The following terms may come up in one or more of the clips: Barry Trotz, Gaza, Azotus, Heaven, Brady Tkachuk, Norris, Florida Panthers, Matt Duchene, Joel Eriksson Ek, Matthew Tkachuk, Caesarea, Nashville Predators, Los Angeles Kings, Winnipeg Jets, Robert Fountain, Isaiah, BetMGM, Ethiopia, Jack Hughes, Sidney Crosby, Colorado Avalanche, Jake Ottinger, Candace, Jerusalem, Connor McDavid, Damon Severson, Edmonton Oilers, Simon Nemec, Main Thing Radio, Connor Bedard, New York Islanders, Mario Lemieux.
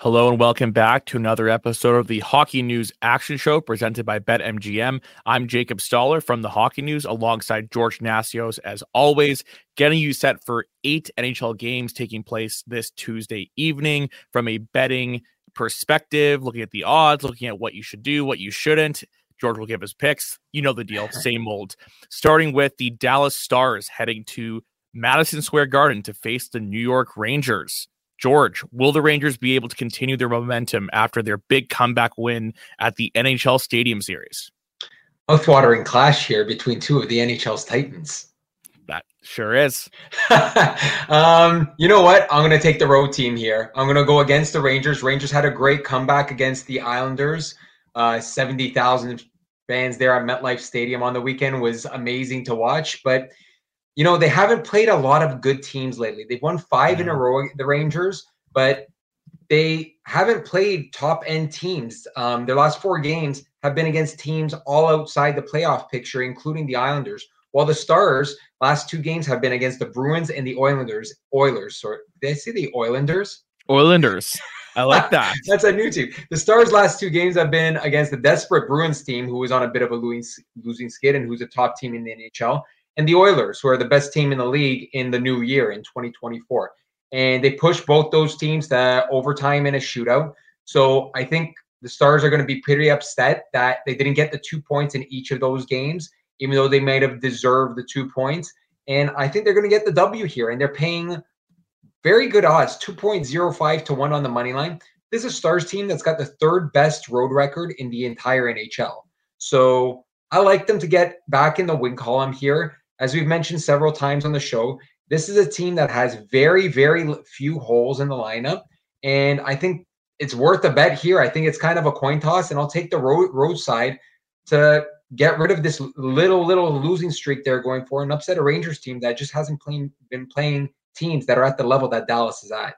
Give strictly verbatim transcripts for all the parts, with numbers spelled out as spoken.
Hello and welcome back to another episode of the Hockey News Action Show presented by BetMGM. I'm Jacob Stoller from the Hockey News alongside George Nassios, as always, getting you set for eight N H L games taking place this Tuesday evening from a betting perspective, looking at the odds, looking at what you should do, what you shouldn't. George will give his picks. You know the deal, same old. Starting with the Dallas Stars heading to Madison Square Garden to face the New York Rangers. George, will the Rangers be able to continue their momentum after their big comeback win at the N H L Stadium Series? Mouthwatering clash here between two of the N H L's Titans. That sure is. um, you know what? I'm going to take the road team here. I'm going to go against the Rangers. Rangers had a great comeback against the Islanders. Uh, seventy thousand fans there at MetLife Stadium on the weekend was amazing to watch, but you know, they haven't played a lot of good teams lately. They've won five in a row, the Rangers, but they haven't played top-end teams. Um, their last four games have been against teams all outside the playoff picture, including the Islanders, while the Stars' last two games have been against the Bruins and the Oilers. Oilers, sorry. Did I say the Oilers? Oilers. I like that. That's a new team. The Stars' last two games have been against the desperate Bruins team, who was on a bit of a losing skid and who's a top team in the N H L. And the Oilers, who are the best team in the league in the new year in twenty twenty-four. And they pushed both those teams to overtime in a shootout. So I think the Stars are going to be pretty upset that they didn't get the two points in each of those games, even though they might have deserved the two points. And I think they're going to get the W here. And they're paying very good odds, two point oh five to one on the money line. This is a Stars team that's got the third best road record in the entire N H L. So I like them to get back in the win column here. As we've mentioned several times on the show, this is a team that has very, very few holes in the lineup, and I think it's worth a bet here. I think it's kind of a coin toss, and I'll take the road roadside to get rid of this little, little losing streak they're going for and upset a Rangers team that just hasn't playing, been playing teams that are at the level that Dallas is at.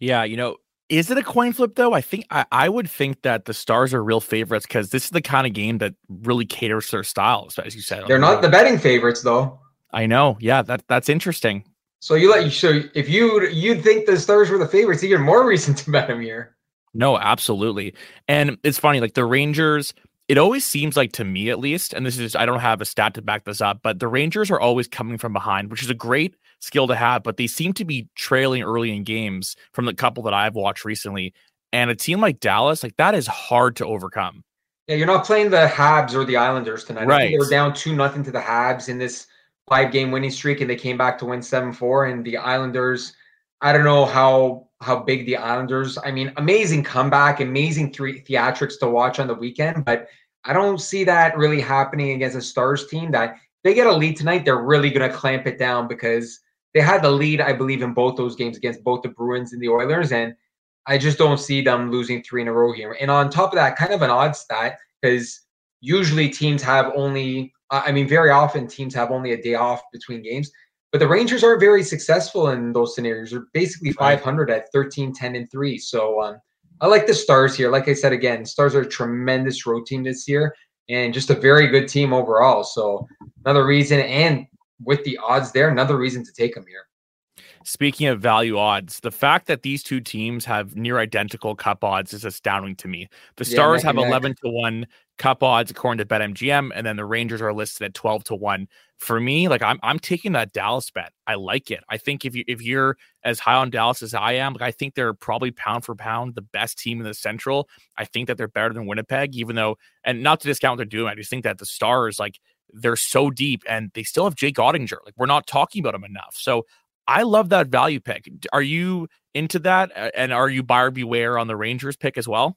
Yeah, you know, is it a coin flip, though? I think I, I would think that the Stars are real favorites because this is the kind of game that really caters to their styles, as you said. They're not the betting favorites, though. I know. Yeah, that that's interesting. So you let you so if you you'd think the Stars were the favorites, even more reason to bet them here. No, absolutely. And it's funny, like the Rangers. It always seems like, to me at least, and this is, I don't have a stat to back this up, but the Rangers are always coming from behind, which is a great skill to have, but they seem to be trailing early in games from the couple that I've watched recently. And a team like Dallas, like that is hard to overcome. Yeah, you're not playing the Habs or the Islanders tonight. Right. I think they were down two nothing to the Habs in this five-game winning streak, and they came back to win seven four. And the Islanders, I don't know how how big the Islanders, I mean, amazing comeback, amazing three theatrics to watch on the weekend, but I don't see that really happening against a Stars team that they get a lead tonight, they're really going to clamp it down because they had the lead, I believe, in both those games against both the Bruins and the Oilers, and I just don't see them losing three in a row here. And on top of that, kind of an odd stat, because usually teams have only, I mean, very often teams have only a day off between games, but the Rangers are very successful in those scenarios. They're basically five hundred at thirteen, ten, and three. So um, I like the Stars here. Like I said, again, Stars are a tremendous road team this year, and just a very good team overall. So another reason, and with the odds there, another reason to take them here. Speaking of value odds, the fact that these two teams have near identical cup odds is astounding to me. The yeah, Stars have eleven to one cup odds according to BetMGM, and then the Rangers are listed at twelve to one. For me, like I'm I'm taking that Dallas bet. I like it. I think if you if you're as high on Dallas as I am, like I think they're probably pound for pound the best team in the Central. I think that they're better than Winnipeg, even though, and not to discount what they're doing, I just think that the Stars, like they're so deep and they still have Jake Ottinger. Like we're not talking about him enough. So I love that value pick. Are you into that? And are you buyer beware on the Rangers pick as well?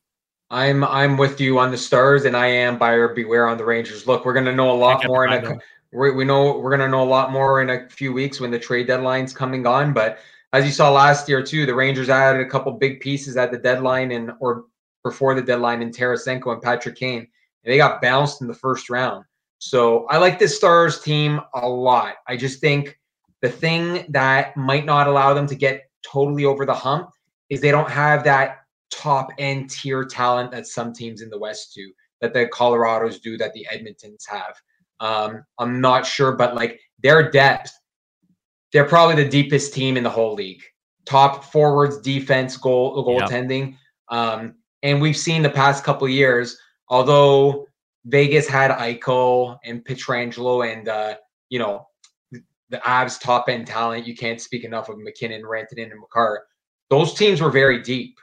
I'm I'm with you on the Stars, and I am buyer beware on the Rangers. Look, we're going to know a lot more in a, we, we know we're going to know a lot more in a few weeks when the trade deadline's coming on. But as you saw last year too, the Rangers added a couple big pieces at the deadline and or before the deadline in Tarasenko and Patrick Kane. And they got bounced in the first round. So I like this Stars team a lot. I just think the thing that might not allow them to get totally over the hump is they don't have that top end tier talent that some teams in the West do, that the Colorados do, that the Edmontons have. Um, I'm not sure, but like their depth, they're probably the deepest team in the whole league. Top forwards, defense, goal, goaltending. Yeah. Um, and we've seen the past couple of years, although Vegas had Eichel and Pietrangelo and, uh, you know, the Avs top end talent. You can't speak enough of McKinnon, Rantanen, and Makar. Those teams were very deep.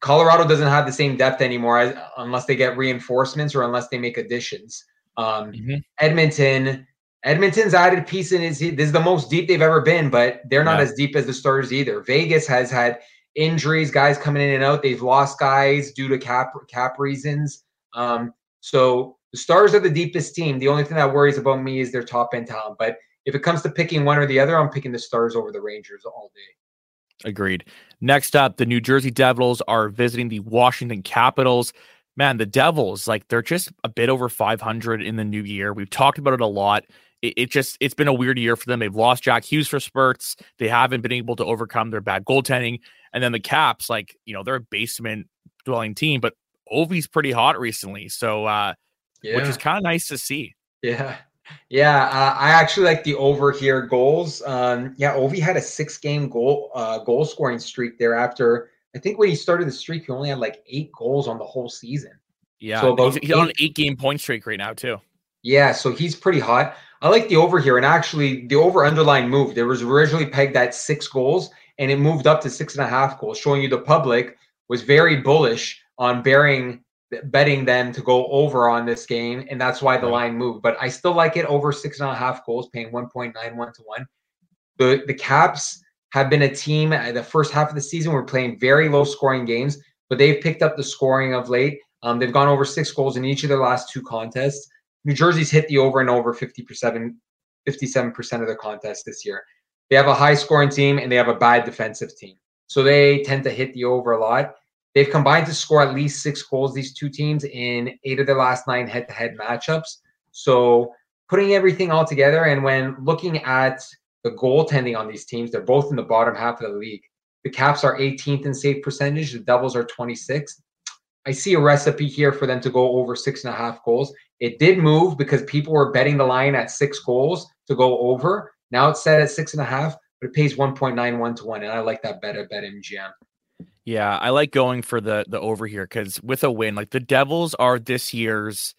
Colorado doesn't have the same depth anymore as, unless they get reinforcements or unless they make additions. Um, mm-hmm. Edmonton, Edmonton's added piece in is this is the most deep they've ever been, but they're not yeah. as deep as the Stars either. Vegas has had injuries, guys coming in and out. They've lost guys due to cap cap reasons. Um, so the Stars are the deepest team. The only thing that worries about me is their top end talent. But if it comes to picking one or the other, I'm picking the Stars over the Rangers all day. Agreed. Next up, the New Jersey Devils are visiting the Washington Capitals. Man, the Devils, like they're just a bit over five hundred in the new year. We've talked about it a lot. It, it just, it's been a weird year for them. They've lost Jack Hughes for spurts. They haven't been able to overcome their bad goaltending. And then the Caps, like, you know, they're a basement dwelling team, but Ovi's pretty hot recently. So, uh, yeah. which is kind of nice to see. Yeah. Yeah, uh, I actually like the over here goals. Um, yeah, Ovi had a six-game goal uh, goal scoring streak there after. I think when he started the streak, he only had like eight goals on the whole season. Yeah, so about he's, he's eight, on an eight-game point streak right now too. Yeah, so he's pretty hot. I like the over here, and actually the over underline moved. It was originally pegged at six goals, and it moved up to six and a half goals, showing you the public was very bullish on bearing betting them to go over on this game, and that's why the right. line moved. But I still like it over six and a half goals, paying one point nine one to one. The the Caps have been a team the first half of the season were playing very low scoring games, but they've picked up the scoring of late. Um, they've gone over six goals in each of their last two contests. New Jersey's hit the over and over fifty percent, fifty-seven percent of their contests this year. They have a high scoring team and they have a bad defensive team. So they tend to hit the over a lot. They've combined to score at least six goals, these two teams, in eight of their last nine head-to-head matchups. So putting everything all together, and when looking at the goaltending on these teams, they're both in the bottom half of the league. The Caps are eighteenth in save percentage. The Devils are twenty-sixth. I see a recipe here for them to go over six and a half goals. It did move because people were betting the line at six goals to go over. Now it's set at six and a half, but it pays one point nine one to one, and I like that bet at BetMGM. Yeah, I like going for the the over here because with a win, like the Devils are this year's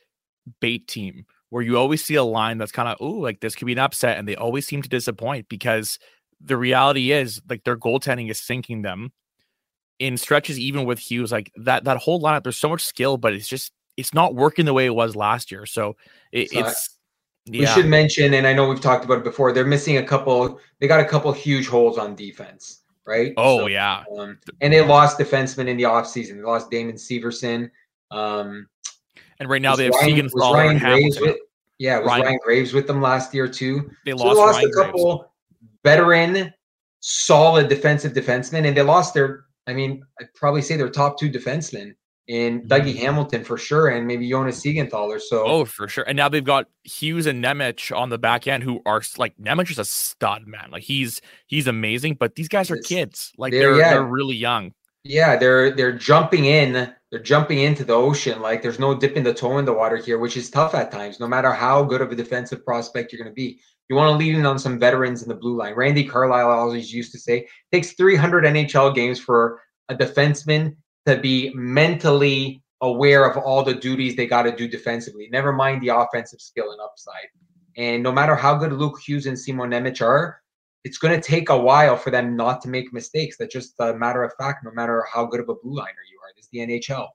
bait team where you always see a line that's kind of, ooh, like this could be an upset, and they always seem to disappoint because the reality is like their goaltending is sinking them in stretches, even with Hughes. Like that that whole lineup, there's so much skill, but it's just, it's not working the way it was last year. So it, so it's... We yeah. should mention, and I know we've talked about it before, they're missing a couple, they got a couple huge holes on defense. Right. Oh, so, yeah. Um, and they lost defensemen in the offseason. They lost Damon Severson. Um, and right now they have Ryan, was Ryan Graves with, Yeah, was Ryan. Ryan Graves with them last year, too. They so lost, they lost a couple Graves. veteran, solid defensive defensemen. And they lost their, I mean, I'd probably say their top two defensemen in mm-hmm. Dougie Hamilton for sure, and maybe Jonas Siegenthaler. So, oh, for sure. And now they've got Hughes and Nemec on the back end, who are like, Nemec is a stud, man. Like he's he's amazing, but these guys are kids. Like they're they're, yeah. they're really young. Yeah, they're they're jumping in. They're jumping into the ocean. Like there's no dipping the toe in the water here, which is tough at times. No matter how good of a defensive prospect you're going to be, you want to lean in on some veterans in the blue line. Randy Carlyle always used to say, it takes three hundred N H L games for a defenseman to be mentally aware of all the duties they got to do defensively, never mind the offensive skill and upside. And no matter how good Luke Hughes and Simon Nemec are, it's going to take a while for them not to make mistakes. That's just a matter of fact, no matter how good of a blue liner you are. This is the N H L.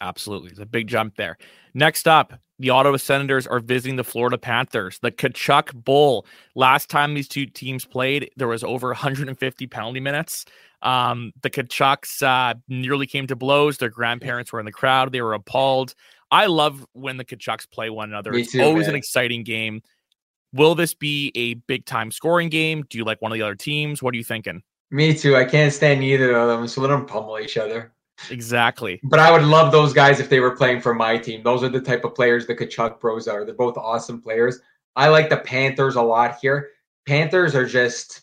Absolutely. It's a big jump there. Next up, the Ottawa Senators are visiting the Florida Panthers, the Tkachuk Bowl. Last time these two teams played, there was over one hundred fifty penalty minutes. Um, the Tkachuks uh, nearly came to blows. Their grandparents were in the crowd. They were appalled. I love when the Tkachuks play one another. Me it's too, always man. an exciting game. Will this be a big time scoring game? Do you like one of the other teams? What are you thinking? Me too. I can't stand either of them, so let them pummel each other. Exactly. But I would love those guys if they were playing for my team. Those are the type of players the Tkachuk bros are. They're both awesome players. I like the Panthers a lot here. Panthers are just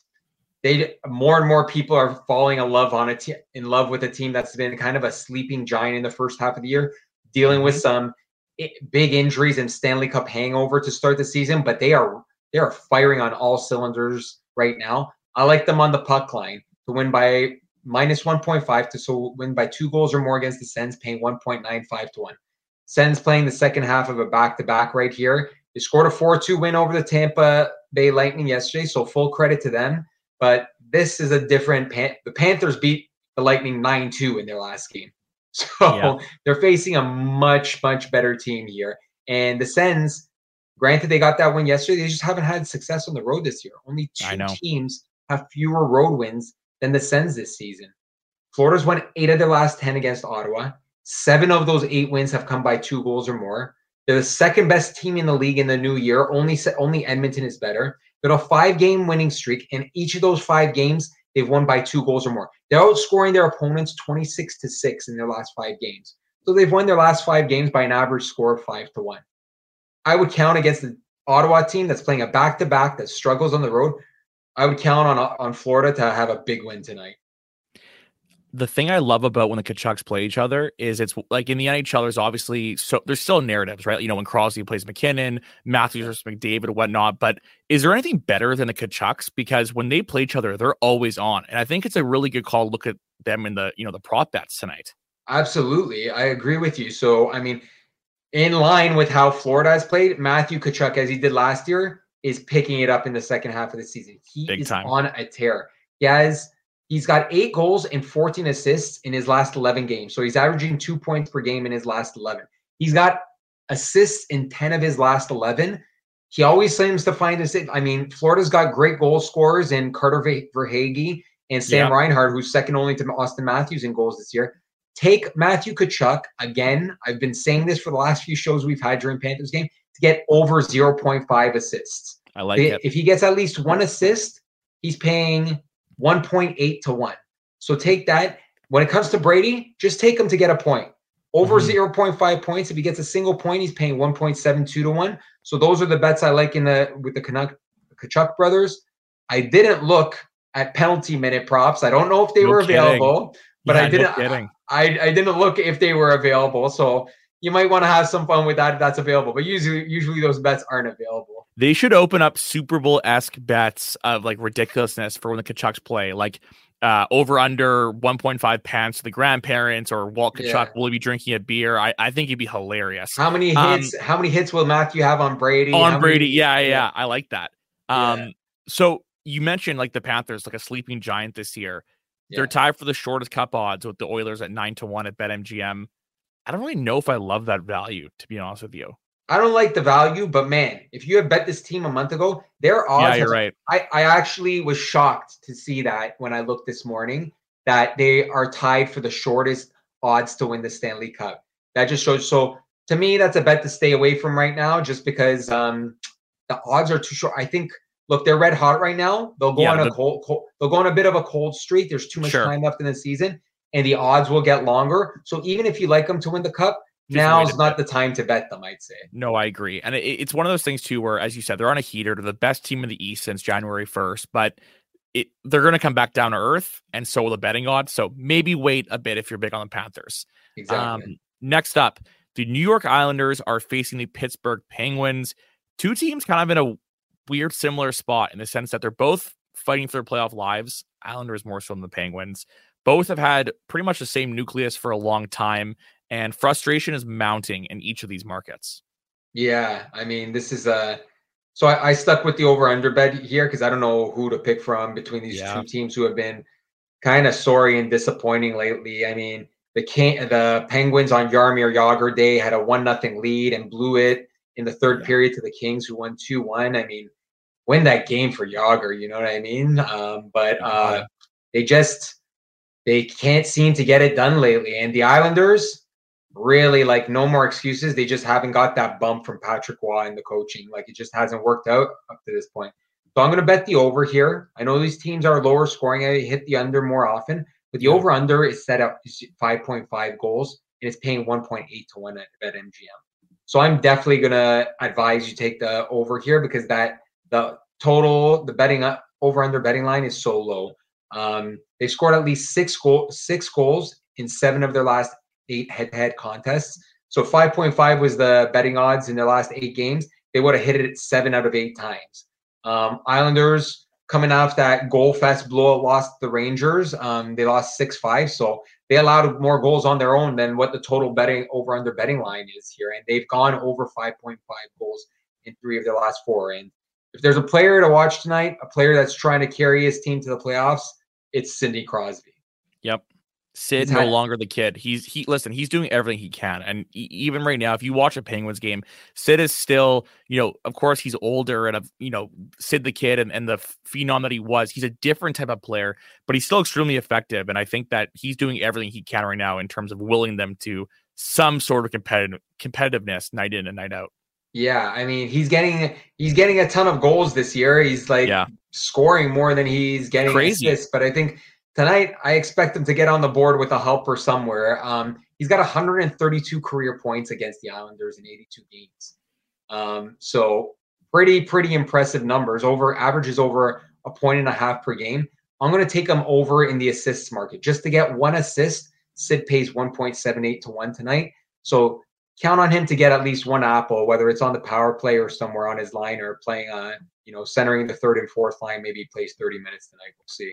they more and more people are falling in love on a te- in love with a team that's been kind of a sleeping giant in the first half of the year, dealing with some it, big injuries and Stanley Cup hangover to start the season, but they are they are firing on all cylinders right now. I like them on the puck line to win by minus one point five to so win by two goals or more against the Sens, paying one point nine five to one. Sens playing the second half of a back-to-back right here. They scored a four two win over the Tampa Bay Lightning yesterday, so full credit to them. But this is a different pan- – the Panthers beat the Lightning nine two in their last game. So yeah. They're facing a much, much better team here. And the Sens, granted they got that win yesterday, they just haven't had success on the road this year. Only two teams have fewer road wins than the Sens this season. Florida's won eight of their last ten against Ottawa. Seven of those eight wins have come by two goals or more. They're the second best team in the league in the new year. Only only Edmonton is better. They're on a five-game winning streak, and each of those five games, they've won by two goals or more. They're outscoring their opponents twenty-six to six in their last five games. So they've won their last five games by an average score of five to one. I would count against the Ottawa team that's playing a back-to-back that struggles on the road. I would count on on Florida to have a big win tonight. The thing I love about when the Tkachuks play each other is it's like in the N H L, there's obviously so there's still narratives, right? You know, when Crosby plays McKinnon, Matthews versus McDavid, whatnot. But is there anything better than the Tkachuks? Because when they play each other, they're always on. And I think it's a really good call to look at them in the, you know, the prop bets tonight. Absolutely. I agree with you. So, I mean, in line with how Florida has played, Matthew Tkachuk, as he did last year, is picking it up in the second half of the season. He Big is time. on a tear. He has... He's got eight goals and fourteen assists in his last eleven games. So he's averaging two points per game in his last eleven. He's got assists in ten of his last eleven. He always seems to find assist. I mean, Florida's got great goal scorers in Carter Verhaeghe and Sam yeah. Reinhart, who's second only to Auston Matthews in goals this year. Take Matthew Tkachuk, again, I've been saying this for the last few shows we've had during Panthers game, to get over zero point five assists. I like it. If he gets at least one assist, he's paying one point eight to one. So take that. When it comes to Brady, just take him to get a point. Over mm-hmm. zero point five points. If he gets a single point, he's paying one point seven two to one. So those are the bets I like in the with the Canuck Tkachuk brothers. I didn't look at penalty minute props. I don't know if they no were kidding. available, but yeah, I didn't no I, I didn't look if they were available. So you might want to have some fun with that if that's available. But usually usually those bets aren't available. They should open up Super Bowl-esque bets of like ridiculousness for when the Tkachuks play. Like uh, over under one point five pants to the grandparents, or Walt Tkachuk yeah. will he be drinking a beer. I, I think he'd be hilarious. How many hits um, how many hits will Matthew have on Brady? On how Brady, many- yeah, yeah, yeah. I like that. Um, yeah. So you mentioned like the Panthers, like a sleeping giant this year. Yeah. They're tied for the shortest cup odds with the Oilers at nine to one at BetMGM. I don't really know if I love that value, to be honest with you. I don't like the value, but man, if you had bet this team a month ago, their odds. Yeah, you're right. I, I actually was shocked to see that when I looked this morning that they are tied for the shortest odds to win the Stanley Cup. That just shows. So to me, that's a bet to stay away from right now, just because um, the odds are too short. I think. Look, they're red hot right now. They'll go yeah, on a the, cold, cold. They'll go on a bit of a cold streak. There's too much sure. time left in the season, and the odds will get longer. So even if you like them to win the cup, now's not the time to bet them, I'd say. No, I agree. And it, it's one of those things, too, where, as you said, they're on a heater. They're the best team in the East since January first, but it, they're going to come back down to earth, and so will the betting odds. So maybe wait a bit if you're big on the Panthers. Exactly. Um, next up, the New York Islanders are facing the Pittsburgh Penguins. Two teams kind of in a weird, similar spot in the sense that they're both fighting for their playoff lives. Islanders more so than the Penguins. Both have had pretty much the same nucleus for a long time, and frustration is mounting in each of these markets. Yeah, I mean, this is a – so I, I stuck with the over-under bet here because I don't know who to pick from between these yeah. two teams who have been kind of sorry and disappointing lately. I mean, the Can- the Penguins on Jaromir Jagr Day had a one nothing lead and blew it in the third yeah. period to the Kings, who won two one. I mean, win that game for Jagr, you know what I mean? Um, but uh, they just – they can't seem to get it done lately. And the Islanders – really, like, no more excuses. They just haven't got that bump from Patrick Waugh in the coaching. Like, it just hasn't worked out up to this point. So I'm going to bet the over here. I know these teams are lower scoring. I hit the under more often, but the yeah. over-under is set up five point five goals, and it's paying one point eight to one at BetMGM. So I'm definitely going to advise you take the over here because that the total, the betting up, over-under betting line is so low. Um, they scored at least six, goal, six goals in seven of their last eight head-to-head contests. So five point five was the betting odds in their last eight games. They would have hit it seven out of eight times. Um, Islanders coming off that goal fest blowout lost the Rangers. Um, they lost six five. So they allowed more goals on their own than what the total betting over under betting line is here. And they've gone over five point five goals in three of their last four. And if there's a player to watch tonight, a player that's trying to carry his team to the playoffs, it's Sidney Crosby. Yep. Sid no longer the kid. He's he listen, he's doing everything he can. And e- even right now, if you watch a Penguins game, Sid is still, you know, of course he's older and, you know, Sid the kid and, and the phenom that he was, he's a different type of player, but he's still extremely effective. And I think that he's doing everything he can right now in terms of willing them to some sort of competitive competitiveness night in and night out. Yeah, I mean, he's getting he's getting a ton of goals this year. He's like yeah. scoring more than he's getting Crazy. assists, but I think tonight, I expect him to get on the board with a helper somewhere. Um, he's got one hundred thirty-two career points against the Islanders in eighty-two games. Um, so pretty, pretty impressive numbers. Over averages over a point and a half per game. I'm going to take him over in the assists market. Just to get one assist, Sid pays one point seven eight to one tonight. So count on him to get at least one apple, whether it's on the power play or somewhere on his line or playing, uh, you know, centering the third and fourth line. Maybe he plays thirty minutes tonight. We'll see.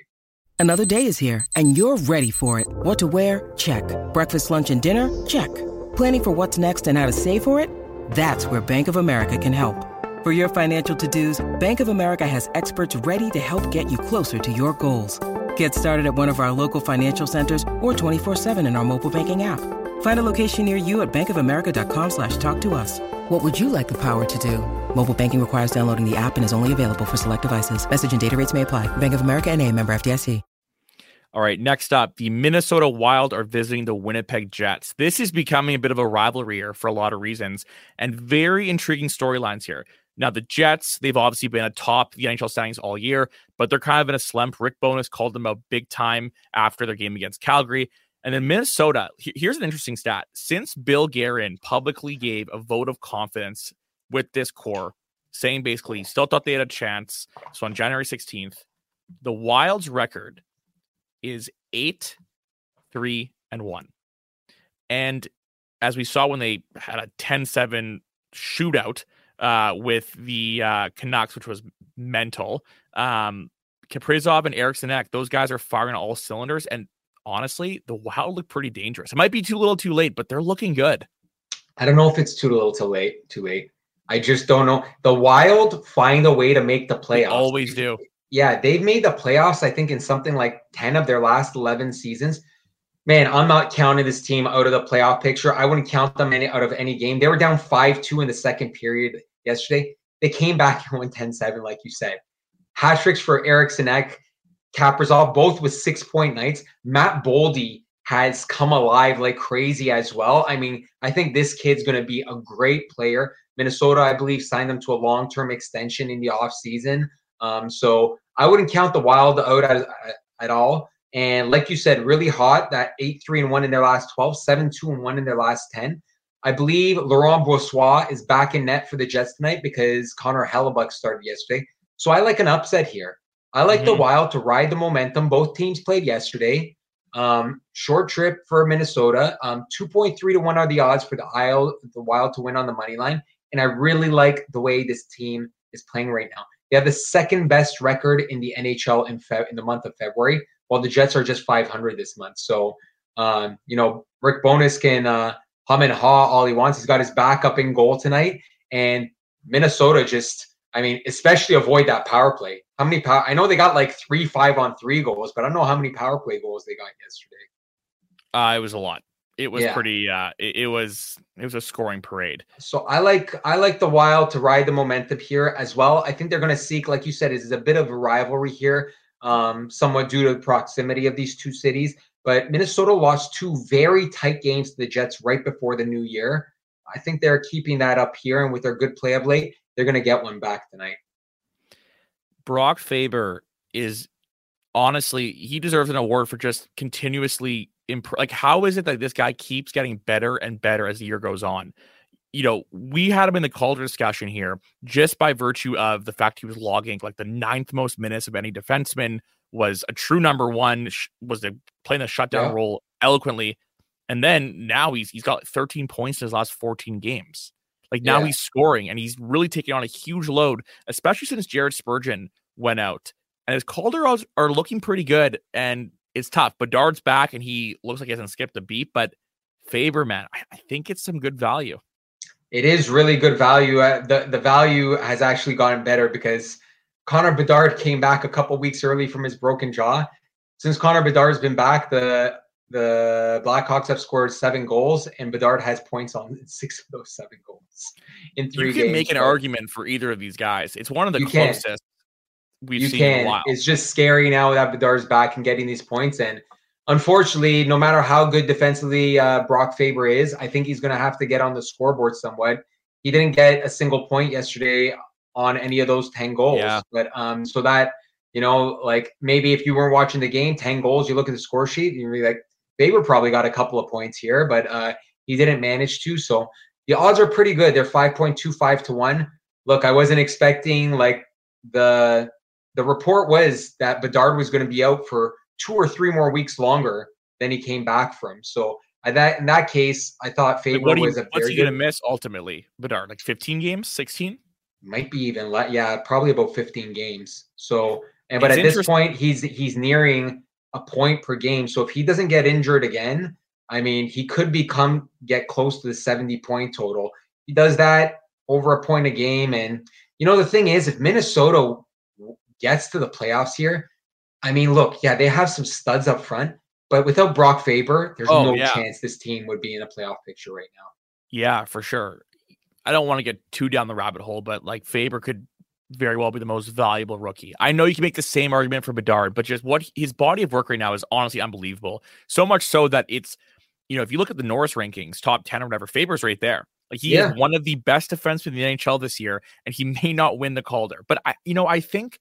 Another day is here, and you're ready for it. What to wear? Check. Breakfast, lunch, and dinner? Check. Planning for what's next and how to save for it? That's where Bank of America can help. For your financial to-dos, Bank of America has experts ready to help get you closer to your goals. Get started at one of our local financial centers or twenty-four seven in our mobile banking app. Find a location near you at bankofamerica.com slash talk to us. What would you like the power to do? Mobile banking requires downloading the app and is only available for select devices. Message and data rates may apply. Bank of America N A, member F D I C. All right, next up, the Minnesota Wild are visiting the Winnipeg Jets. This is becoming a bit of a rivalry here for a lot of reasons and very intriguing storylines here. Now, the Jets, they've obviously been atop the N H L standings all year, but they're kind of in a slump. Rick Bowness called them out big time after their game against Calgary. And then Minnesota, here's an interesting stat. Since Bill Guerin publicly gave a vote of confidence with this core, saying basically he still thought they had a chance, so on January sixteenth, the Wild's record is eight, three, and one. And as we saw when they had a ten seven shootout uh, with the uh, Canucks, which was mental, um, Kaprizov and Eriksson Ek, those guys are firing all cylinders. And honestly, the Wild look pretty dangerous. It might be too little too late, but they're looking good. I don't know if it's too little too late. Too late. I just don't know. The Wild find a way to make the playoffs. They always do. Yeah, they've made the playoffs, I think, in something like ten of their last eleven seasons. Man, I'm not counting this team out of the playoff picture. I wouldn't count them any, out of any game. They were down five two in the second period yesterday. They came back and won ten seven, like you said. Hat tricks for Eriksson Ek, Kaprizov, both with six-point nights. Matt Boldy has come alive like crazy as well. I mean, I think this kid's going to be a great player. Minnesota, I believe, signed him to a long-term extension in the offseason. Um, so I wouldn't count the Wild out at, at all. And like you said, really hot, that eight three and one in their last twelve, seven two and one in their last ten. I believe Laurent Brossoit is back in net for the Jets tonight because Connor Hellebuck started yesterday. So I like an upset here. I like mm-hmm. the Wild to ride the momentum. Both teams played yesterday. Um, short trip for Minnesota. Um, two point three to one are the odds for the, Isle, the Wild to win on the money line. And I really like the way this team is playing right now. They have the second best record in the N H L in, Fe- in the month of February, while the Jets are just five hundred this month. So, um, you know, Rick Bowness can uh, hum and haw all he wants. He's got his back up in goal tonight. And Minnesota just, I mean, especially avoid that power play. How many power? I know they got like three five on three goals, but I don't know how many power play goals they got yesterday. Uh, it was a lot. It was yeah. pretty. Uh, it, it was. It was a scoring parade. So I like. I like the Wild to ride the momentum here as well. I think they're going to seek, like you said, is a bit of a rivalry here, um, somewhat due to the proximity of these two cities. But Minnesota lost two very tight games to the Jets right before the new year. I think they're keeping that up here, and with their good play of late, they're going to get one back tonight. Brock Faber is honestly, he deserves an award for just continuously improve. Like, how is it that this guy keeps getting better and better as the year goes on? You know, we had him in the Calder discussion here just by virtue of the fact he was logging like the ninth most minutes of any defenseman, was a true number one, was the, playing the shutdown yeah. role eloquently. And then now he's he's got thirteen points in his last fourteen games. Like now yeah. he's scoring, and he's really taking on a huge load, especially since Jared Spurgeon went out. And his Calderos are looking pretty good, and it's tough. Bedard's back, and he looks like he hasn't skipped a beat. But Faber, man, I, I think it's some good value. It is really good value. Uh, the, the value has actually gotten better because Connor Bedard came back a couple weeks early from his broken jaw. Since Connor Bedard's been back, the the Blackhawks have scored seven goals, and Bedard has points on six of those seven goals in three games. You can games. make an so, argument for either of these guys. It's one of the closest. Can. We've you seen can. In a while. It's just scary now that Bedard's back and getting these points. And unfortunately, no matter how good defensively uh, Brock Faber is, I think he's going to have to get on the scoreboard somewhat. He didn't get a single point yesterday on any of those ten goals. Yeah. But um, so that, you know, like maybe if you weren't watching the game, ten goals, you look at the score sheet and you're like, Faber probably got a couple of points here, but uh, he didn't manage to. So the odds are pretty good. They're five point two five to one. Look, I wasn't expecting like the... The report was that Bedard was going to be out for two or three more weeks longer than he came back from. So I, that in that case, I thought Faber like was a very What's he going to miss ultimately, Bedard? Like fifteen games, sixteen? Might be even less. Yeah, probably about fifteen games. So, and but it's at this point, he's he's nearing a point per game. So if he doesn't get injured again, I mean, he could become get close to the seventy-point total. He does that over a point a game. And, you know, the thing is, if Minnesota gets to the playoffs here, I mean, look, yeah, they have some studs up front, but without Brock Faber, there's oh, no yeah. chance this team would be in a playoff picture right now. Yeah, for sure. I don't want to get too down the rabbit hole, but like Faber could very well be the most valuable rookie. I know you can make the same argument for Bedard, but just what his body of work right now is honestly unbelievable. So much so that it's, you know, if you look at the Norris rankings, top ten or whatever, Faber's right there. Like he yeah. is one of the best defensemen in the N H L this year, and he may not win the Calder, but I, you know, I think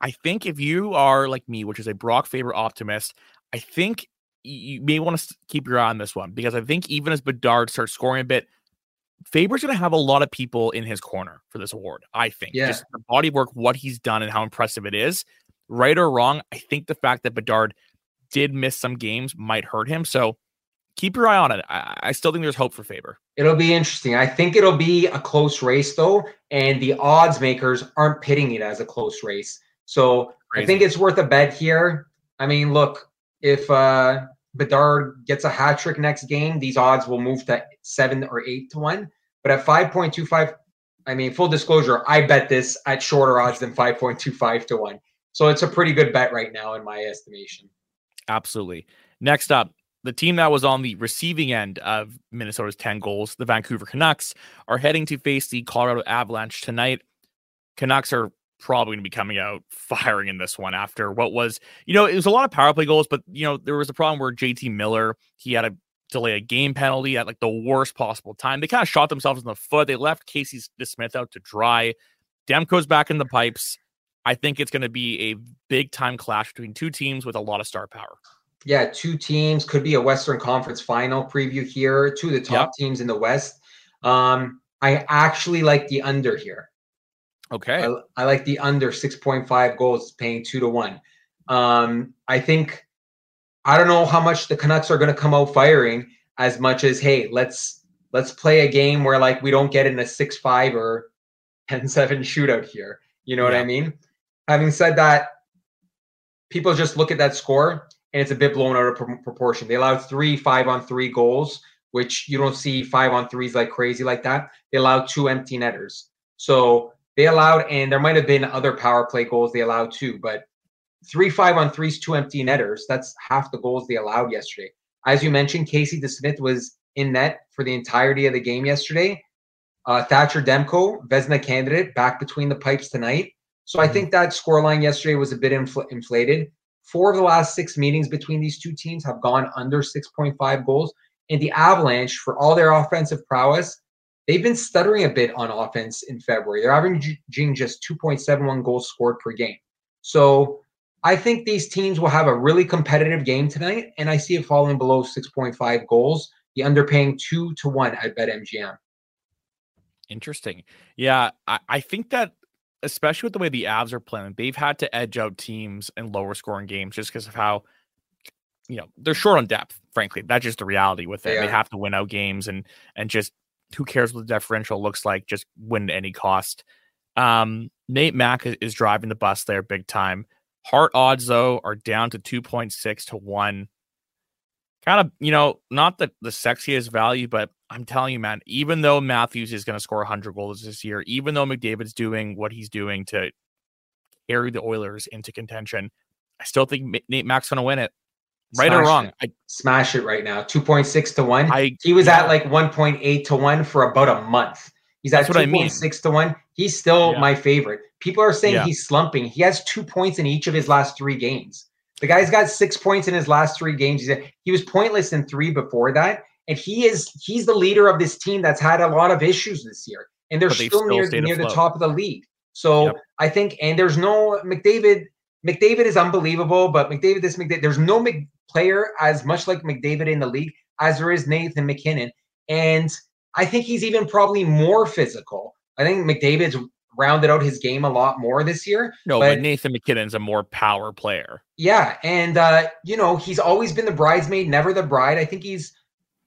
I think if you are like me, which is a Brock Faber optimist, I think you may want to keep your eye on this one, because I think even as Bedard starts scoring a bit, Faber's going to have a lot of people in his corner for this award, I think. Yeah. Just the body work, what he's done, and how impressive it is. Right or wrong, I think the fact that Bedard did miss some games might hurt him. So keep your eye on it. I, I still think there's hope for Faber. It'll be interesting. I think it'll be a close race, though, and the odds makers aren't pitting it as a close race. So Crazy. I think it's worth a bet here. I mean, look, if uh, Bedard gets a hat trick next game, these odds will move to seven or eight to one. But at five point two five, I mean, full disclosure, I bet this at shorter odds than five point two five to one. So it's a pretty good bet right now in my estimation. Absolutely. Next up, the team that was on the receiving end of Minnesota's ten goals, the Vancouver Canucks, are heading to face the Colorado Avalanche tonight. Canucks are probably going to be coming out firing in this one after what was, you know, it was a lot of power play goals, but, you know, there was a problem where J T Miller, he had a delay a game penalty at like the worst possible time. They kind of shot themselves in the foot. They left Casey Smith out to dry. Demko's back in the pipes. I think it's going to be a big time clash between two teams with a lot of star power. Yeah, two teams, could be a Western Conference final preview here. Two of the top yep. teams in the West. Um, I actually like the under here. Okay. I, I like the under six point five goals, paying two to one. Um, I think, I don't know how much the Canucks are going to come out firing as much as, hey, let's, let's play a game where like we don't get in a six, five or ten seven shootout here. You know yeah. what I mean? Having said that, people just look at that score and it's a bit blown out of pr- proportion. They allowed three, five on three goals, which you don't see five on threes like crazy like that. They allowed two empty netters. So they allowed, and there might have been other power play goals they allowed too, but three five on threes, two empty netters. That's half the goals they allowed yesterday. As you mentioned, Casey DeSmith was in net for the entirety of the game yesterday. Uh, Thatcher Demko, Vezina candidate, back between the pipes tonight. So I think that scoreline yesterday was a bit infl- inflated. Four of the last six meetings between these two teams have gone under six point five goals. And the Avalanche, for all their offensive prowess, they've been stuttering a bit on offense in February. They're averaging just two point seven one goals scored per game. So I think these teams will have a really competitive game tonight, and I see it falling below six point five goals. The underpaying two to one at BetMGM. Interesting. Yeah, I, I think that, especially with the way the Avs are playing, they've had to edge out teams in lower scoring games just because of how, you know, they're short on depth, frankly. That's just the reality with it. Yeah. They have to win out games, and and just who cares what the differential looks like, just win at any cost. Um, Nate Mack is, is driving the bus there big time. Heart odds, though, are down to two point six to one. Kind of, you know, not the, the sexiest value, but I'm telling you, man, even though Matthews is going to score one hundred goals this year, even though McDavid's doing what he's doing to carry the Oilers into contention, I still think Nate Mack's going to win it. Right Smash or wrong? It. I, Smash it right now. two point six to one. I, he was yeah. at like one point eight to one for about a month. He's at two point six I mean. to one. He's still yeah. my favorite. People are saying yeah. he's slumping. He has two points in each of his last three games. The guy's got six points in his last three games. He's a, he was pointless in three before that. And he is he's the leader of this team that's had a lot of issues this year. And they're still, still near, near the top of the league. So yep. I think, and there's no McDavid. McDavid is unbelievable, but McDavid, this McDavid, there's no Mc, player as much like McDavid in the league as there is Nate MacKinnon. And I think he's even probably more physical. I think McDavid's rounded out his game a lot more this year. No, but, but Nathan MacKinnon's a more power player. Yeah, and, uh, you know, he's always been the bridesmaid, never the bride. I think he's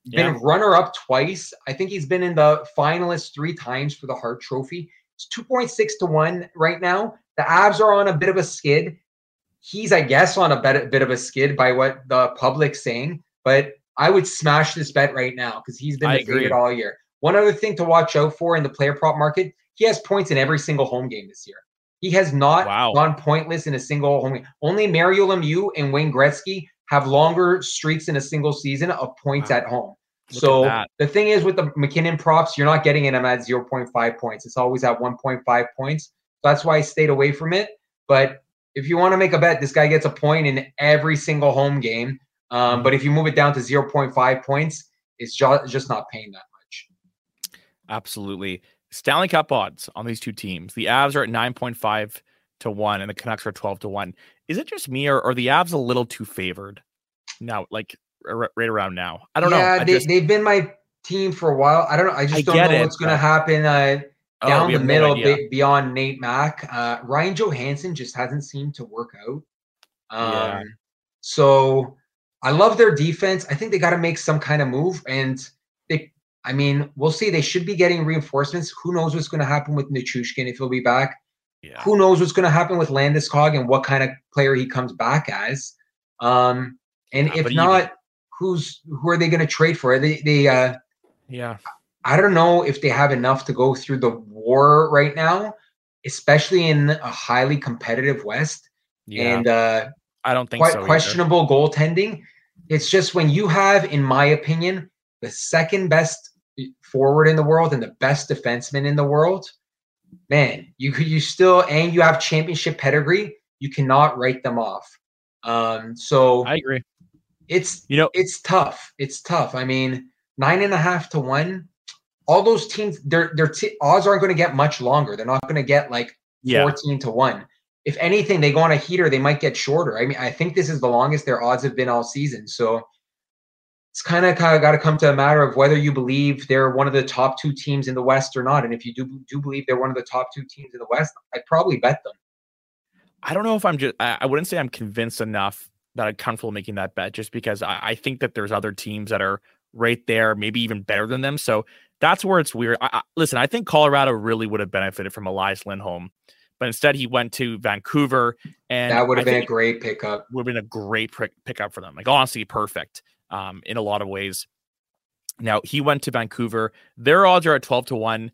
been yeah. runner-up twice. I think he's been in the finalists three times for the Hart Trophy. It's two point six to one right now. The Avs are on a bit of a skid. He's, I guess, on a bit, bit of a skid by what the public's saying. But I would smash this bet right now because he's been the favorite all year. One other thing to watch out for in the player prop market, he has points in every single home game this year. He has not wow. gone pointless in a single home game. Only Mario Lemieux and Wayne Gretzky have longer streaks in a single season of points wow. at home. Look so at the thing is with the McKinnon props, you're not getting them at zero point five points. It's always at one point five points. That's why I stayed away from it. But if you want to make a bet, this guy gets a point in every single home game. Um, but if you move it down to zero point five points, it's ju- just not paying that much. Absolutely. Stanley Cup odds on these two teams. The Avs are at nine point five to one and the Canucks are twelve to one. Is it just me, or are the Avs a little too favored now, like r- right around now? I don't yeah, know. Yeah, they, just... they've been my team for a while. I don't know. I just I don't know it, what's going to but... happen. Uh, Down oh, the middle, b- beyond Nate Mack, uh, Ryan Johansson just hasn't seemed to work out. Um, yeah. So I love their defense. I think they got to make some kind of move. And they, I mean, we'll see. They should be getting reinforcements. Who knows what's going to happen with Nichushkin if he'll be back? Yeah. Who knows what's going to happen with Landeskog and what kind of player he comes back as? Um, and yeah, if not, even... who's who are they going to trade for? Are they, they uh, yeah. I don't know if they have enough to go through the war right now, especially in a highly competitive West. Yeah. And uh, I don't think quite so questionable either. Goaltending. It's just when you have, in my opinion, the second best forward in the world and the best defenseman in the world, man, you you still and you have championship pedigree. You cannot write them off. Um, so I agree. It's you know it's tough. It's tough. I mean, nine and a half to one. All those teams, their their t- odds aren't going to get much longer. They're not going to get like yeah. fourteen to one. If anything, they go on a heater, they might get shorter. I mean, I think this is the longest their odds have been all season. So it's kind of kind of got to come to a matter of whether you believe they're one of the top two teams in the West or not. And if you do do believe they're one of the top two teams in the West, I'd probably bet them. I don't know if I'm just, I, I wouldn't say I'm convinced enough that I'm comfortable making that bet just because I, I think that there's other teams that are right there, maybe even better than them. So that's where it's weird. I, I, listen, I think Colorado really would have benefited from Elias Lindholm, but instead he went to Vancouver, and that would have I been a great pickup. Would have been a great pick, pickup for them. Like honestly, perfect um, in a lot of ways. Now he went to Vancouver. Their odds are at twelve to one.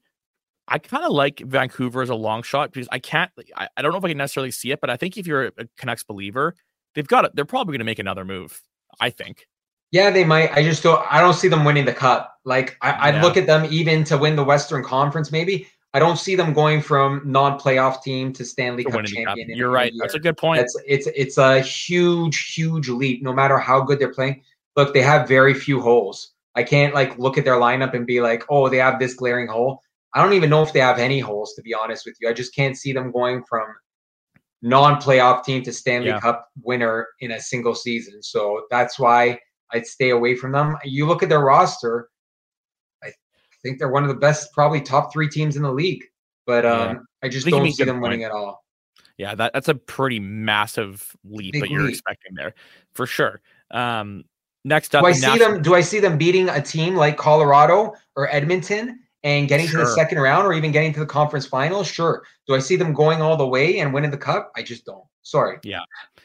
I kind of like Vancouver as a long shot because I can't. I, I don't know if I can necessarily see it, but I think if you're a Canucks believer, they've got it. They're probably going to make another move. I think. Yeah, they might. I just don't. I don't see them winning the cup. Like I, I'd yeah. look at them even to win the Western Conference, maybe. I don't see them going from non-playoff team to Stanley Cup champion. You're right. That's a good point. That's, it's it's a huge, huge leap, no matter how good they're playing. Look, they have very few holes. I can't like look at their lineup and be like, oh, they have this glaring hole. I don't even know if they have any holes, to be honest with you. I just can't see them going from non-playoff team to Stanley yeah. Cup winner in a single season. So that's why I'd stay away from them. You look at their roster, I think they're one of the best, probably top three teams in the league. But um, yeah. I just I don't see them point. winning at all. Yeah, that, that's a pretty massive leap Big that you're leap. expecting there, for sure. Um, next up, do I see Nashville. them? Do I see them beating a team like Colorado or Edmonton and getting sure. to the second round, or even getting to the conference finals? Sure. Do I see them going all the way and winning the cup? I just don't. Sorry. Yeah,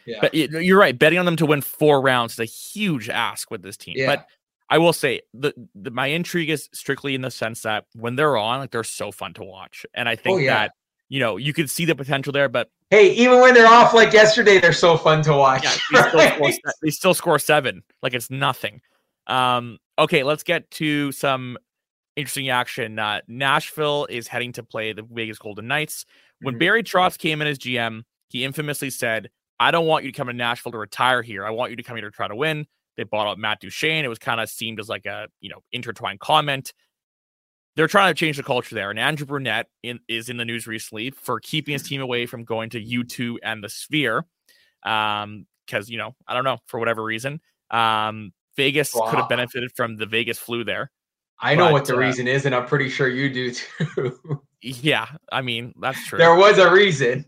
yeah. But you're right. Betting on them to win four rounds is a huge ask with this team. Yeah. But I will say the, the my intrigue is strictly in the sense that when they're on, like, they're so fun to watch. And I think oh, yeah. that, you know, you could see the potential there, but hey, even when they're off like yesterday, they're so fun to watch. Yeah, they, right? still score, they still score seven. Like, it's nothing. Um, okay, let's get to some interesting action. Uh, Nashville is heading to play the Vegas Golden Knights. When mm-hmm. Barry Trotz came in as G M, he infamously said, I don't want you to come to Nashville to retire here. I want you to come here to try to win. They bought up Matt Duchene. It was kind of seemed as like a, you know, intertwined comment. They're trying to change the culture there. And Andrew Brunette in, is in the news recently for keeping his team away from going to U two and the Sphere. Um, because, you know, I don't know, for whatever reason. Um, Vegas wow. could have benefited from the Vegas flu there. I but, know what the uh, reason is, and I'm pretty sure you do too. Yeah, I mean, that's true. There was a reason.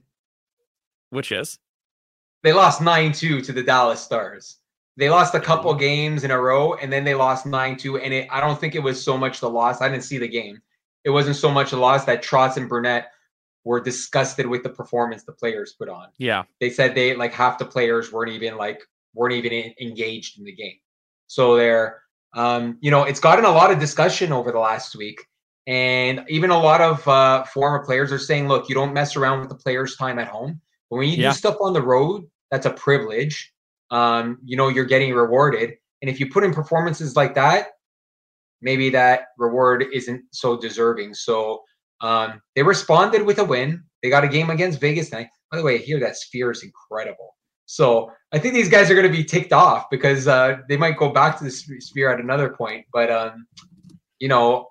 Which is? They lost nine two to the Dallas Stars. They lost a couple games in a row, and then they lost nine two. And it, I don't think it was so much the loss. I didn't see the game. It wasn't so much the loss that Trotz and Brunette were disgusted with the performance the players put on. Yeah. They said they, like, half the players weren't even, like, weren't even in, engaged in the game. So they're, um, you know, it's gotten a lot of discussion over the last week. And even a lot of uh, former players are saying, look, you don't mess around with the players' time at home. But when you yeah. do stuff on the road, that's a privilege. Um, you know, you're getting rewarded. And if you put in performances like that, maybe that reward isn't so deserving. So um, they responded with a win. They got a game against Vegas tonight. By the way, I hear that Sphere is incredible. So I think these guys are going to be ticked off because uh, they might go back to the Sphere at another point. But, um, you know,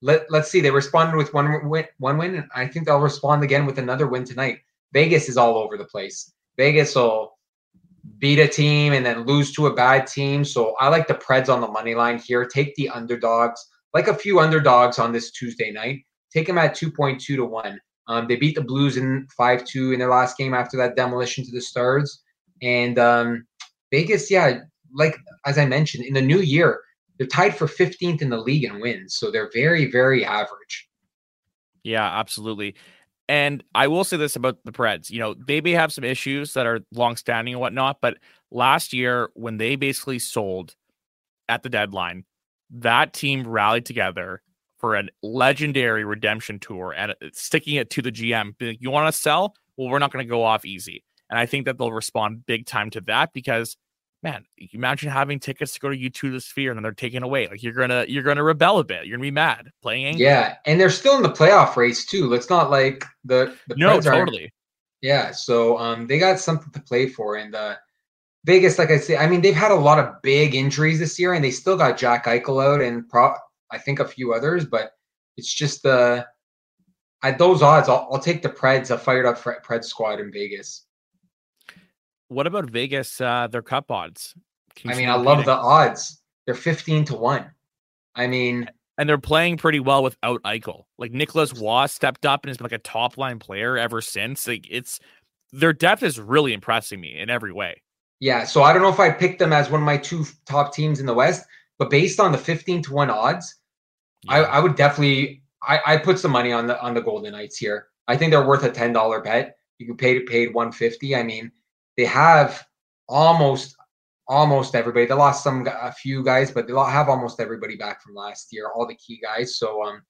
let, let's see. They responded with one win, one win, and I think they'll respond again with another win tonight. Vegas is all over the place. Vegas will beat a team and then lose to a bad team. So I like the Preds on the money line here. Take the underdogs, like a few underdogs on this Tuesday night. Take them at two point two to one. Um, they beat the Blues in five two in their last game after that demolition to the Stars. And um, Vegas, yeah, like as I mentioned, in the new year, they're tied for fifteenth in the league in wins. So they're very, very average. Yeah, absolutely. And I will say this about the Preds. You know, they may have some issues that are longstanding and whatnot, but last year when they basically sold at the deadline, that team rallied together for a legendary redemption tour and sticking it to the G M. You want to sell? Well, we're not going to go off easy. And I think that they'll respond big time to that because, man, imagine having tickets to go to U two the Sphere and then they're taken away. Like you're gonna you're gonna rebel a bit. You're gonna be mad playing angry. Yeah, and they're still in the playoff race too. Let's not like the the no Preds totally. Are, yeah, so um, they got something to play for. And uh, Vegas, like I say, I mean they've had a lot of big injuries this year, and they still got Jack Eichel out and pro- I think a few others. But it's just uh, at those odds, I'll, I'll take the Preds, a fired up Preds squad in Vegas. What about Vegas, uh, their cup odds? I mean, I love the odds. They're fifteen to one. I mean... And they're playing pretty well without Eichel. Like, Nicholas Waugh stepped up and has been like a top-line player ever since. Like, it's... Their depth is really impressing me in every way. Yeah, so I don't know if I picked them as one of my two top teams in the West, but based on the fifteen to one odds, yeah. I, I would definitely... I, I put some money on the on the Golden Knights here. I think they're worth a ten dollars bet. You can pay paid one hundred fifty dollars. I mean... They have almost, almost everybody. They lost some, a few guys, but they have almost everybody back from last year. All the key guys. So, um,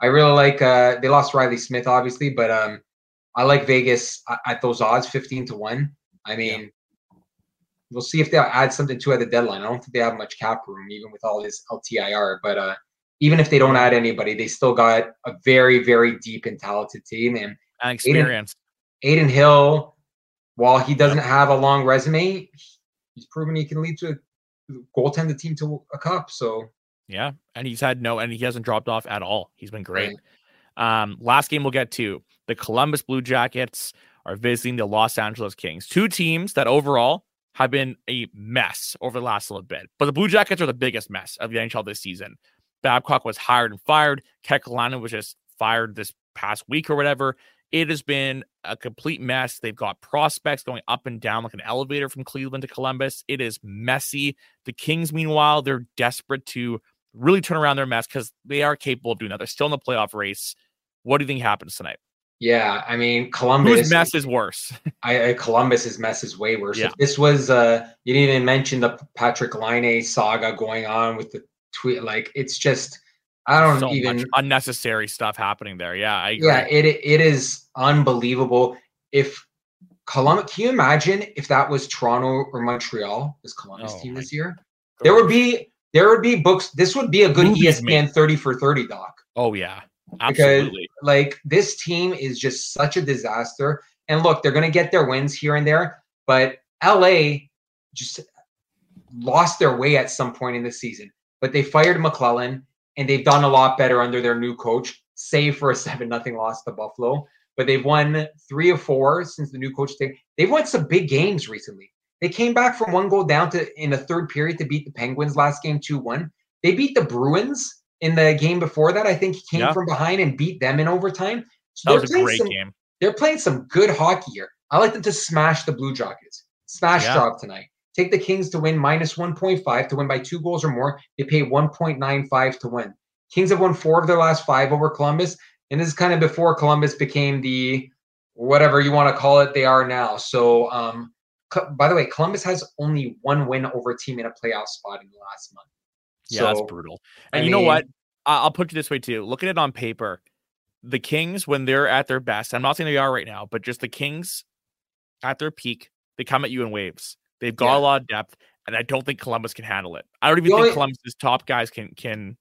I really like. Uh, they lost Riley Smith, obviously, but um, I like Vegas at those odds, fifteen to one. I mean, yeah. We'll see if they add something to at the deadline. I don't think they have much cap room, even with all this L T I R. But uh, even if they don't add anybody, they still got a very, very deep and talented team. And experience. Aiden, Aiden Hill, while he doesn't have a long resume, he's proven he can lead to a goaltender team to a cup. So yeah, and he's had no, and he hasn't dropped off at all. He's been great. Right. Um, last game we'll get to, the Columbus Blue Jackets are visiting the Los Angeles Kings. Two teams that overall have been a mess over the last little bit. But the Blue Jackets are the biggest mess of the N H L this season. Babcock was hired and fired. Kekalani was just fired this past week or whatever. It has been a complete mess. They've got prospects going up and down like an elevator from Cleveland to Columbus. It is messy. The Kings, meanwhile, they're desperate to really turn around their mess because they are capable of doing that. They're still in the playoff race. What do you think happens tonight? Yeah, I mean, Columbus. Whose mess is worse? I, I Columbus's mess is way worse. Yeah. If this was, uh, you didn't even mention the Patrick Laine saga going on with the tweet. Like, it's just, I don't so even. Much unnecessary stuff happening there. Yeah, I agree. Yeah, it it is unbelievable. If Columbus, can you imagine if that was Toronto or Montreal, this Columbus oh, team this year? God. There would be there would be books. This would be a good Movies E S P N made. thirty for thirty doc. Oh yeah. Absolutely. Because, like, this team is just such a disaster. And look, they're going to get their wins here and there, but L A just lost their way at some point in the season. But they fired McClellan, and they've done a lot better under their new coach, save for a seven nothing loss to Buffalo. But they've won three or four since the new coach thing. They've won some big games recently. They came back from one goal down to in the third period to beat the Penguins last game two one. They beat the Bruins in the game before that. I think he came yeah. from behind and beat them in overtime. So that was a great some, game. They're playing some good hockey here. I like them to smash the Blue Jackets. Smash yeah. job tonight. Take the Kings to win minus one point five to win by two goals or more. They pay one point nine five to win. Kings have won four of their last five over Columbus. And this is kind of before Columbus became the whatever you want to call it they are now. So, um, by the way, Columbus has only one win over a team in a playoff spot in the last month. Yeah, so, that's brutal. And I you mean, know what? I'll put it this way too. Look at it on paper. The Kings, when they're at their best, I'm not saying they are right now, but just the Kings at their peak, they come at you in waves. They've got yeah. a lot of depth, and I don't think Columbus can handle it. I don't even the think only, Columbus's top guys can can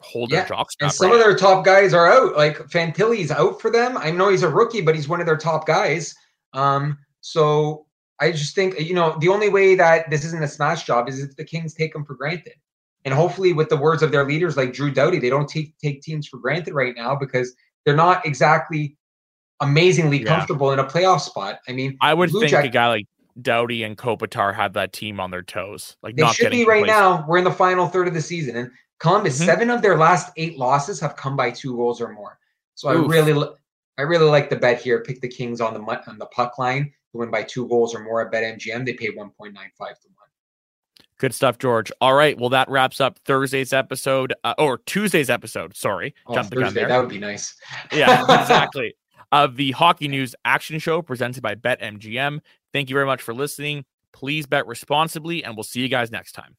hold yeah, their jock strap. And some right. of their top guys are out. Like Fantilli's out for them. I know he's a rookie, but he's one of their top guys. Um, so I just think, you know, the only way that this isn't a smash job is if the Kings take them for granted. And hopefully with the words of their leaders like Drew Doughty, they don't take, take teams for granted right now because they're not exactly amazingly yeah. comfortable in a playoff spot. I mean, I would Blue think Jack- a guy like Doughty and Kopitar had that team on their toes. Like They not should be right place. Now. We're in the final third of the season. And Columbus, mm-hmm. seven of their last eight losses have come by two goals or more. So Oof. I really I really like the bet here. Pick the Kings on the on the puck line to win by two goals or more at BetMGM. They pay one point nine five to one. Good stuff, George. All right. Well, that wraps up Thursday's episode uh, or Tuesday's episode. Sorry. Oh, Jumped the gun there. That would be nice. Yeah, exactly. Of the Hockey News Action Show presented by BetMGM. Thank you very much for listening. Please bet responsibly, and we'll see you guys next time.